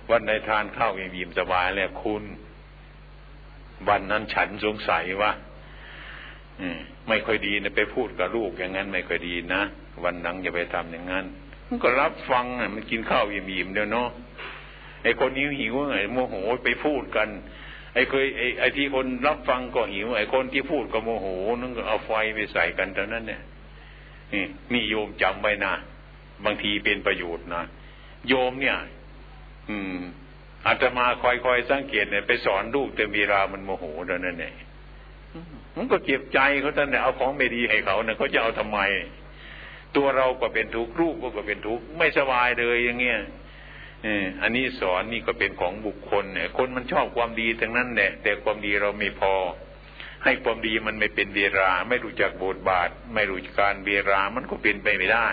วันในทานข้าวอย่างยิ้มสบายเลยคุณวันนั้นฉันสงสัยว่าไม่ค่อยดีนะไปพูดกับลูกอย่างนั้นไม่ค่อยดีนะวันหลังอย่าไปทำอย่างนั้นมันก็รับฟังมันกินข้าวอย่างยิ้มเดียวเนาะไอ้คนนี้หิวไอ้โมโหไปพูดกันไอ้เคยไอ้ไอ้ที่คนรับฟังก็หิวไอ้คนที่พูดก็โมโหนั่นก็เอาไฟไปใส่กันเท่านั้นเนี่ย นี่โยมจำไว้นะบางทีเป็นประโยชน์นะโยมเนี่ยอืมอาตมาคอยๆสังเกตเนี่ยไปสอนลูกแต่เวลามันโมโหแล้วนั่นเองมันก็เก็บใจเขาท่านเนี่ยเอาของไม่ดีให้เขาเนี่ยเขาจะเอาทำไมตัวเราก็เป็นทุกข์ลูกก็เป็นทุกข์ไม่สบายเลยอย่างเงี้ยอันนี้สอนนี่ก็เป็นของบุคคลเนี่ยคนมันชอบความดีทั้งนั้นแหละแต่ความดีเราไม่พอให้ความดีมันไม่เป็นเวลาไม่รู้จักบทบาทไม่รู้จักการเวลามันก็เป็นไปไม่ได้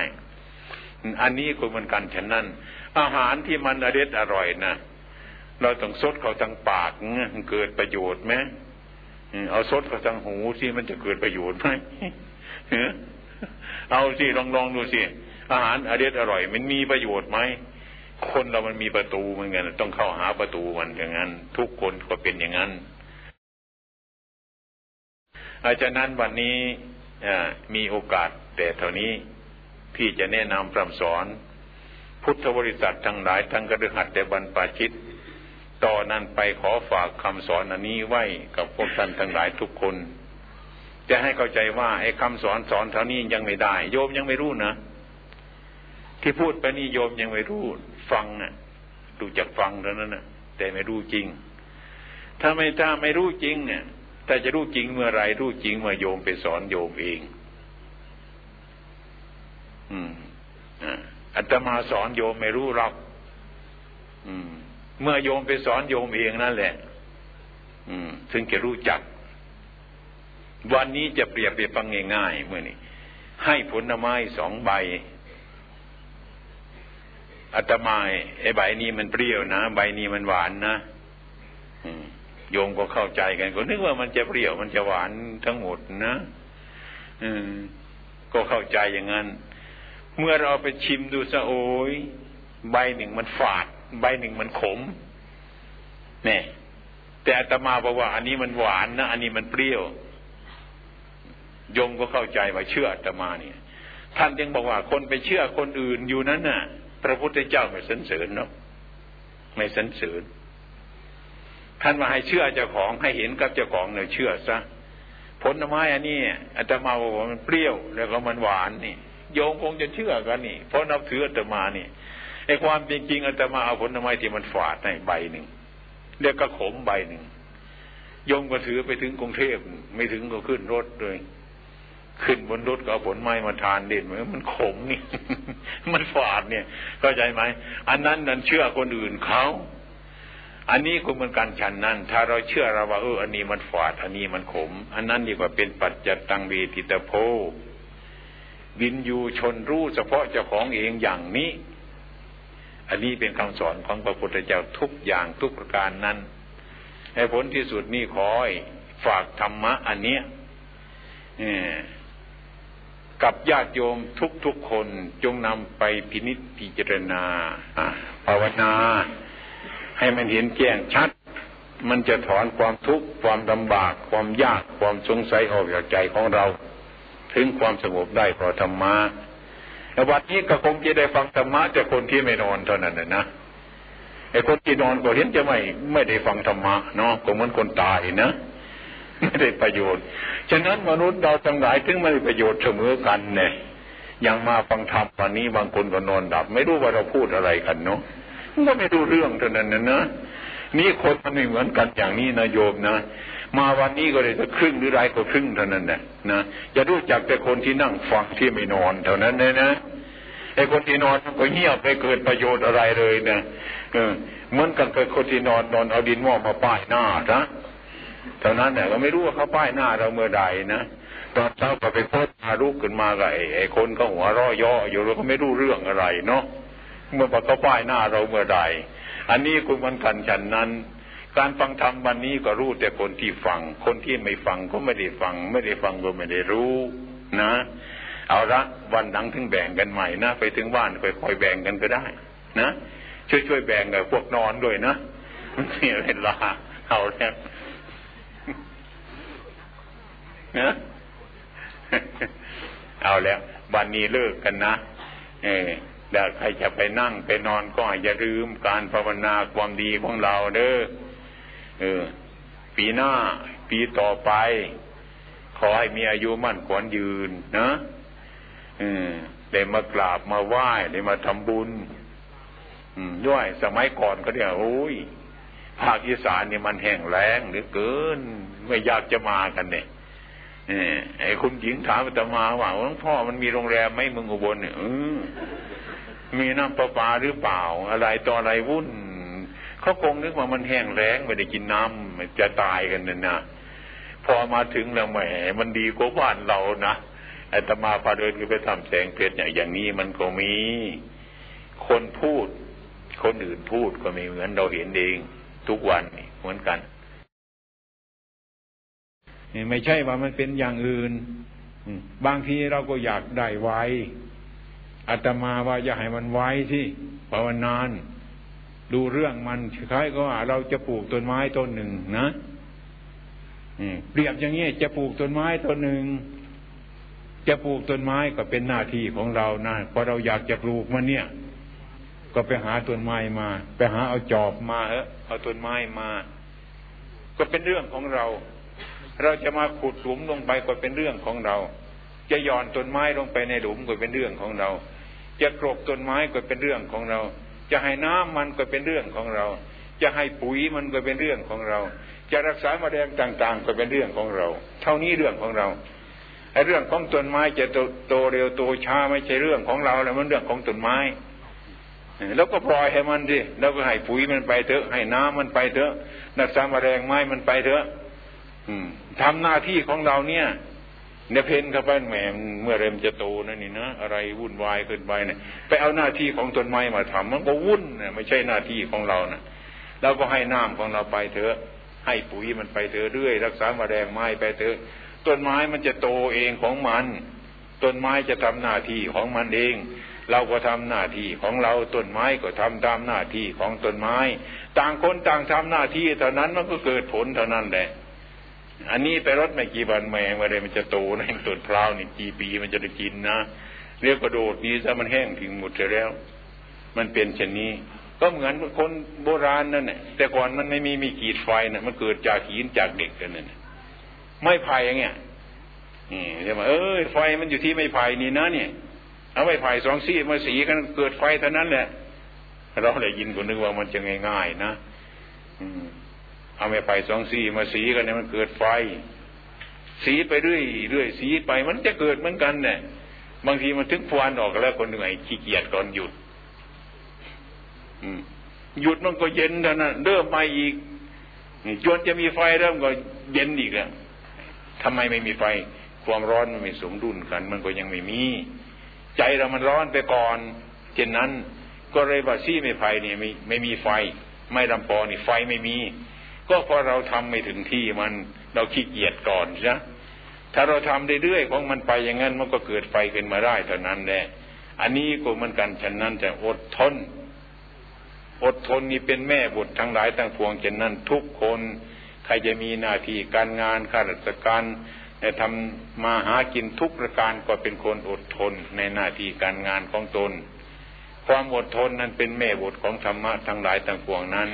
อันนี้ก็เหมือนกันฉะนั้นอาหารที่มันอร่อยอร่อยนะเราต้องซดเข้าทางปากเกิดประโยชน์ไหมเอาซดเข้าทางหูสิมันจะเกิดประโยชน์ไหมเอาสิลองลองดูสิอาหารอร่อยอร่อยมันมีประโยชน์ไหมคนเรามันมีประตูเหมือนกันต้องเข้าหาประตูมันอย่างนั้นทุกคนก็เป็นอย่างนั้นอาจารย์นั้นวันนี้มีโอกาสแต่เท่านี้ที่จะแนะนำพร่ำสอนพุทธบริษัททั้งหลายทั้งกฤหัสถ์และบรรพชิตต่อนนั้นไปขอฝากคำสอนอันนี้ไว้กับพวกท่านทั้งหลายทุกคนจะให้เข้าใจว่าไอ้คำสอนสอนเท่านี้ยังไม่ได้โยมยังไม่รู้นะที่พูดไปนี่โยมยังไม่รู้ฟังน่ะดูจากฟังเท่านั้นน่ะแต่ไม่รู้จริงถ้าไม่ถ้าไม่รู้จริงเนี่ยแต่จะรู้จริงเมื่อไรรู้จริงเมื่อโยมไปสอนโยมเองอืมอาตมาสอนโยมไม่รู้หรอกอืมเมื่อโยมไปสอนโยมเองนั่นแหละอืมถึงจะรู้จักวันนี้จะเปรียบไปฟังง่ายๆเมื่อนี้ให้ผลไม้สองใบอาตมาไอ้ใบนี้มันเปรี้ยวนะใบนี้มันหวานนะโยมก็เข้าใจกันก็นึกว่ามันจะเปรี้ยวมันจะหวานทั้งหมดนะก็เข้าใจอย่างนั้นเมื่อเราไปชิมดูซะโอ้ยใบหนึ่งมันฝาดใบหนึ่งมันขมเนี่ยแต่อาตมาบอกว่าอันนี้มันหวานนะอันนี้มันเปรี้ยวโยมก็เข้าใจว่าเชื่ออาตมาเนี่ยท่านยังบอกว่าคนไปเชื่อคนอื่นอยู่นั้นน่ะพระพุทธเจ้าไม่สรรเสริญเนาะไม่สรรเสริญท่านมาให้เชื่อเจ้าของให้เห็นกับเจ้าของเนี่ยเชื่อซะผลไม้อันนี้อาตมาบอกว่ามันเปรี้ยวแล้วก็มันหวานนี่โยมคงจะเชื่อกันนี่เพราะนับถืออาตมานี่ไอ้ความจริงๆอาตมาเอาผลไม้ที่มันฝาดให้ใบหนึ่งแล้วก็ขมใบหนึ่งโยมก็ถือไปถึงกรุงเทพไม่ถึงก็ขึ้นรถเลยขึ้นบนรถก็เอาผลไม้มาทานเด่นเหมือนมันขมนี่มันฝาดเนี่ยเข้าใจไหมอันนั้นนั่นเชื่อคนอื่นเขาอันนี้ก็เหมือนกันฉันนั้นถ้าเราเชื่อเราว่าเอออันนี้มันฝาดอันนี้มันขมอันนั้นดีกว่าเป็นปัจจัตตังเวทิตโพวินยูชนรู้เฉพาะเจ้าของเองอย่างนี้อันนี้เป็นคำสอนของพระพุทธเจ้าทุกอย่างทุกประการนั้นให้ผลที่สุดนี่ขอให้ฝากธรรมะอันเนี้ยกับญาติโยมทุกๆคนจงนำไปพินิจพิจารณาภาวนาให้มันเห็นแจ้งชัดมันจะถอนความทุกข์ความลำบากความยากความสงสัยออกจากใจของเราถึงความสงบได้เพราะธรรมะแต่วันนี้ก็คงจะได้ฟังธรรมะจากคนที่ไม่นอนเท่านั้นนะไอ้คนที่นอนก็เห็นจะไม่ไม่ได้ฟังธรรมะเนาะก็เหมือนคนตายนะไม่ได้ประโยชน์ฉะนั้นมนุษย์เราทั้งหลายถึงไม่ได้ประโยชน์เสมอกันเนี่ยยังมาฟังธรรมวันนี้บางคนก็นอนดับไม่รู้ว่าเราพูดอะไรกันเนาะก็ไม่รู้เรื่องเท่านั้นนะนะนี่คนมันไม่เหมือนกันอย่างนี้นะโยมนะมาวันนี้ก็เลยจะครึ่งหรือไรก็ครึ่งเท่านั้นนะนะอย่ารู้จักแต่คนที่นั่งฟังที่ไม่นอนเท่านั้นนะนะไอ้คนที่นอนก็เงียบไม่เกิดประโยชน์อะไรเลยนะเออเหมือนกันกับคนที่นอนนอนเอาดินหม้อมาป้ายหน้านะเท่านั้นแหละก็ไม่รู้ว่าเขาป้ายหน้าเราเมื่อใดนะตอนเช้าก็ไปโพสต์มาลุกขึ้นมากับไอ้คนก็หัวร่อย่ออยู่แล้วก็ไม่รู้เรื่องอะไรเนาะเมื่อเขาป้ายหน้าเราเมื่อใดอันนี้ก็เหมือนกันฉันนั้นการฟังธรรมวันนี้ก็รู้แต่คนที่ฟังคนที่ไม่ฟังก็ไม่ได้ฟังไม่ได้ฟังก็ไม่ได้รู้นะเอาละวันหลังถึงแบ่งกันใหม่นะไปถึงบ้านค่อยๆแบ่งกันก็ได้นะช่วยๆแบ่งกับพวกนอนด้วยนะมันเสียเวลาเอาแล้วนะเอาแล้ววันนี้เลิกกันนะเออแต่ใครจะไปนั่งไปนอนก็อย่าลืมการภาวนาความดีของเราเด้อเออปีหน้าปีต่อไปขอให้มีอายุมั่นขวัญยืนนะ ได้มากราบมาไหว้ได้มาทำบุญด้วยสมัยก่อนก็เนี่ยโอ้ยภาคอีสานนี่มันแห้งแล้งเหลือเกินไม่อยากจะมากันเนี่ยไอ้คุณหญิงถามอาตมาว่าหลวงพ่อมันมีโรงแรมไหมเมืองอุบลเนี่ยมีน้ำประปาหรือเปล่าอะไรต่ออะไรวุ่นเขาคงนึกว่ามันแห้งแล้งไม่ได้กินน้ำจะตายกันเนี่ยนะพอมาถึงแล้วแหมมันดีกว่าบ้านเรานะอาตมาพาเดินไปทำแสงเพชรอย่างนี้มันก็มีคนพูดคนอื่นพูดก็มีเหมือนเราเห็นเองทุกวันเหมือนกันไม่ใช่ว่ามันเป็นอย่างอื่นบางทีเราก็อยากได้ไว้อาตมาว่าอย่าให้มันไว้สิภาวนานดูเรื่องมันคล้ายก็ว่าเราจะปลูกต้นไม้ต้นหนึ่งนะเปรียบอย่างนี้จะปลูกต้นไม้ต้นหนึ่งจะปลูกต้นไม้ก็เป็นหน้าที่ของเรานะพอเราอยากจะปลูกมันเนี่ยก็ไปหาต้นไม้มาไปหาเอาจอบมาเออเอาต้นไม้มาก็เป็นเรื่องของเราเราจะมาขุดหลุมลงไปก็เป็นเรื่องของเราจะหย่อนต้นไม้ลงไปในหลุมก็เป็นเรื่องของเราจะกรบต้นไม้ก็เป็นเรื่องของเราจะให้น้ำมันก็เป็นเรื่องของเราจะให้ปุ๋ยมันก็เป็นเรื่องของเราจะรักษาแมลงต่างๆก็เป็นเรื่องของเราเท่านี้เรื่องของเราไอ้เรื่องของต้นไม้จะโตเร็วโตช้าไม่ใช่เรื่องของเราแล้วมันเรื่องของต้นไม้แล้วก็ปล่อยให้มันดิแล้วก็ให้ปุ๋ยมันไปเถอะให้น้ำมันไปเถอะรักษาแมลงไม้มันไปเถอะทำหน้าที่ของเราเนี่ยเนี่ยเพนเข้าไปแหมเมื่อเริ่มจะโตนั่นนี่นะอะไรวุ่นวายเกินไปเนี่ยไปเอาหน้าที่ของต้นไม้มาทำมันก็วุ่นเนี่ยไม่ใช่หน้าที่ของเรานะเราก็ให้น้ำของเราไปเถอะให้ปุ๋ยมันไปเถอะเรื่อยรักษาแมลงไม้ไปเถอะต้นไม้มันจะโตเองของมันต้นไม้จะทำหน้าที่ของมันเองเราก็ทำหน้าที่ของเราต้นไม้ก็ทำตามหน้าที่ของต้นไม้ต่างคนต่างทำหน้าที่เท่านั้นมันก็เกิดผลเท่านั้นแหละอันนี้ไปรดไม่กี่วันแมงอะไรมันจะโตนะต้นพร้าวนี่กี่ปีมันจะได้กินนะเรียกกระโดดนี้ซะมันแห้งถึงหมดแล้วมันเป็นเช่นนี้ก็เหมือนคนโบราณนั่นแหละแต่ก่อนมันไม่มีมีกีดไฟนะมันเกิดจากหินจากเด็กกันนั่นไม่ไผ่อย่างเงี้ยนี่เรียกว่าเอ้ยไฟมันอยู่ที่ไม่ไผ่นี่นะเนี่ยเอาไม้ไผ่สองซี่มาสีกันเกิดไฟเท่านั้นแหละเราได้ยินคนนึกว่ามันจะง่ายๆนะเอาไม้ไผ่สองซี่มาสีกันเนี่ยมันเกิดไฟสีไปเรื่อยเรื่อยสีไปมันจะเกิดเหมือนกันเนี่ยบางทีมันถึงพวานออกแล้วคนหนึ่งไอ้ขี้เกียจก่อนหยุดหยุดมันก็เย็นแล้วนะเริ่มไปอีกจนจะมีไฟเริ่มก็เย็นอีกแล้วทำไมไม่มีไฟความร้อนมันไม่สมดุลกันมันก็ยังไม่มีใจเรามันร้อนไปก่อนเช่นนั้นก็เลยว่าซี่ไม่ไผ่เนี่ยไม่ไม่มีไฟไม่ลำปอนี่ไฟไม่มีก็พอเราทำไม่ถึงที่มันเราขี้เกียจก่อนนะถ้าเราทำเรื่อยๆของมันไปอย่างนั้นมันก็เกิดไฟขึ้นมาได้เท่านั้นแหละอันนี้ก็เหมือนกันฉะนั้นจะอดทนอดทนนี่เป็นแม่บททั้งหลายทั้งปวงฉะนั้นทุกคนใครจะมีหน้าที่การงานข้าราชการแต่ทำมาหากินทุกประการก็เป็นคนอดทนในหน้าที่การงานของตนความอดทนนั้นเป็นแม่บทของธรรมะทั้งหลายทั้งปวงนั้น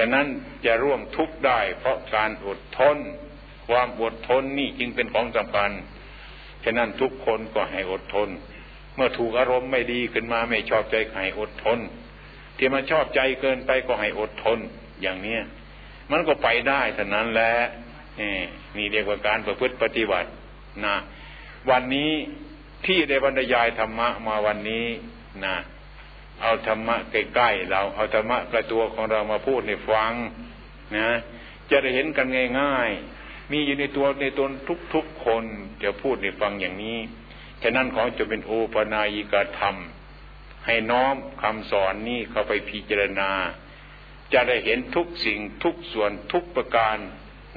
ฉะนั้นจะร่วมทุกข์ได้เพราะการอดทนความอดทนนี่จึงเป็นของสำคัญฉะนั้นทุกคนก็ให้อดทนเมื่อถูกอารมณ์ไม่ดีขึ้นมาไม่ชอบใจให้อดทนที่มันชอบใจเกินไปก็ให้อดทนอย่างนี้มันก็ไปได้เท่านั้นแหละนี่เรียกว่าการประพฤติปฏิบัตินะวันนี้ที่ได้บรรยายธรรมะมาวันนี้นะเอาธรรมะใกล้ๆเราเอาธรรมะประตัวของเรามาพูดให้ฟังนะจะได้เห็นกันง่ายๆมีอยู่ในตัวในตนทุกๆคนจะพูดให้ฟังอย่างนี้ฉะนั้นขอจะเป็นโอปนายิกธรรมให้น้อมคำสอนนี้เข้าไปพิจารณาจะได้เห็นทุกสิ่งทุกส่วนทุกประการ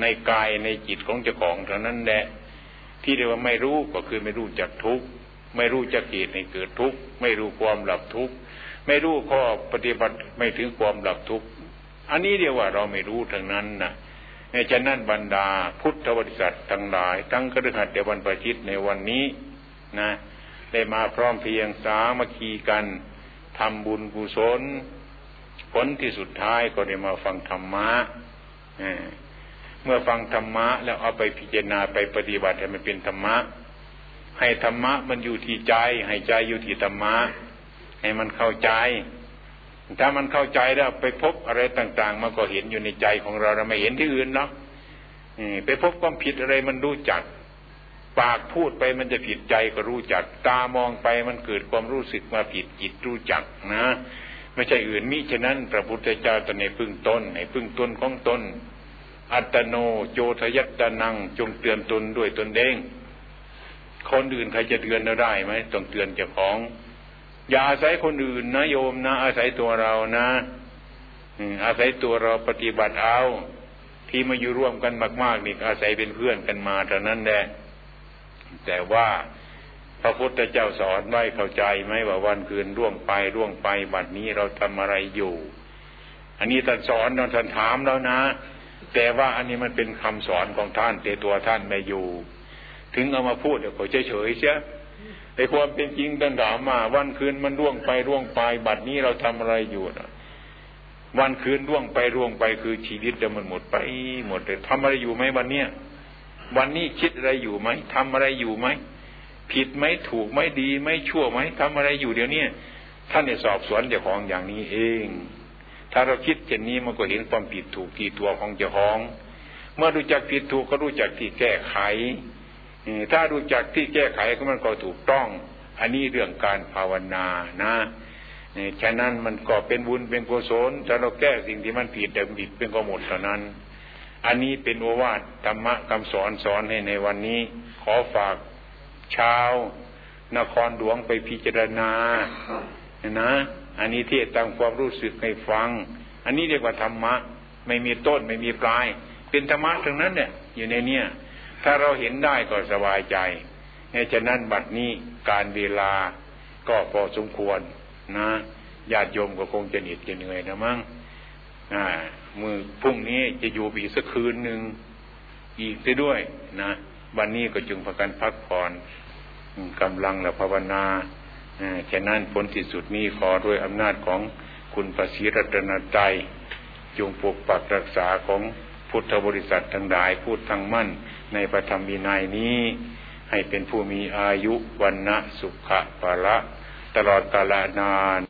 ในกายในจิตของเจ้าของเท่านั้นแหละที่เรียกว่าไม่รู้ก็คือไม่รู้จักทุกข์ไม่รู้จักเหตุให้เกิดทุกข์ไม่รู้ความดับทุกข์ไม่รู้ข้อปฏิบัติไม่ถึงความดับทุกข์อันนี้เรียกว่าเราไม่รู้ทั้งนั้นนะในฉะนั้นบรรดาพุทธบริษัททั้งหลายทั้งคฤหัสถ์เดวันประชิตในวันนี้นะได้มาพร้อมเพียงสามัคคีกันทำบุญกุศลผลที่สุดท้ายก็ได้มาฟังธรรมะเมื่อฟังธรรมะแล้วเอาไปพิจารณาไปปฏิบัติให้มันเป็นธรรมะ ให้ธรรมะมันอยู่ที่ใจให้ใจอยู่ที่ธรรมะให้มันเข้าใจถ้ามันเข้าใจแล้วไปพบอะไรต่างๆมันก็เห็นอยู่ในใจของเราเราไม่เห็นที่อื่นเนาะไปพบความผิดอะไรมันรู้จักปากพูดไปมันจะผิดใจก็รู้จักตามองไปมันเกิดความรู้สึกมาผิดจิตรู้จักนะไม่ใช่อื่นมิฉะนั้นพระพุทธเจ้าตนในพึ่งตนให้พึ่งตนของตนอัตโนโจทยัตตนังจงเตือนตนด้วยตนเองคนอื่นใครจะเตือนเราได้ไหมต้องเตือนเจ้าของอย่าอาศัยคนอื่นนะโยมนะอาศัยตัวเรานะอาศัยตัวเราปฏิบัติเอาที่มาอยู่ร่วมกันมากๆนี่อาศัยเป็นเพื่อนกันมาเท่านั้นแหละแต่ว่าพระพุทธเจ้าสอนไว้เข้าใจไหมว่าวันคืนล่วงไปล่วงไปบัดนี้เราทำอะไรอยู่อันนี้ท่านสอนท่านถามแล้วนะแต่ว่าอันนี้มันเป็นคำสอนของท่านแต่ตัวท่านไม่อยู่ถึงเอามาพูดก็เฉยๆเสียไอ้ความเป็นจริงท่านถามมาวันคืนมันล่วงไปล่วงไปบัดนี้เราทำอะไรอยู่วันคืนล่วงไปล่วงไปคือชีวิตเรามันหมดไปหมดเลยทำอะไรอยู่ไหมวันเนี้ยวันนี้คิดอะไรอยู่ไหมทำอะไรอยู่ไหมผิดไหมถูกไหมดีไหมชั่วไหมทำอะไรอยู่เดี๋ยวนี้ท่านเนี่ยสอบสวนเจ้าของอย่างนี้เองถ้าเราคิดเช่นนี้มันก็เห็นความผิดถูกที่ตัวของเจ้าของเมื่อรู้จักผิดถูกก็รู้จักที่แก้ไขถ้ารู้จักที่แก้ไขก็มันก็ถูกต้องอันนี้เรื่องการภาวนานะฉะนั้นมันก็เป็นบุญเป็นกุศลถ้าเราแก้สิ่งที่มันผิดแต่ผิดเป็นก็หมดเท่านั้นอันนี้เป็นโอวาทธรรมะคำสอนสอนให้ในวันนี้ขอฝากชาวนครหลวงไปพิจารณานะอันนี้เทศตามความรู้สึกให้ฟังอันนี้เรียกว่าธรรมะไม่มีต้นไม่มีปลายเป็นธรรมะทั้งนั้นเนี่ยอยู่ในเนี่ยถ้าเราเห็นได้ก็สบายใจฉะนั้นบัดนี้การเวลาก็พอสมควรนะญาติโยมก็คงจะเหน็ดจะเหนื่อยนะมั้งอ่ามือพรุ่งนี้จะอยู่อีกสักคืนหนึ่งอีกได้ด้วยนะวันนี้ก็จึงพากันพักผ่อนกำลังและภาวนาฉะนั้นผลที่สุดนี้ขอด้วยอำนาจของคุณพระศรีรัตนตรัยจงปกปักรักษาของพุทธบริษัททั้งหลายพูดทั้งมั่นในพระธรรมวินัยนี้ให้เป็นผู้มีอายุวรรณะสุขะภละตลอดกาลนาน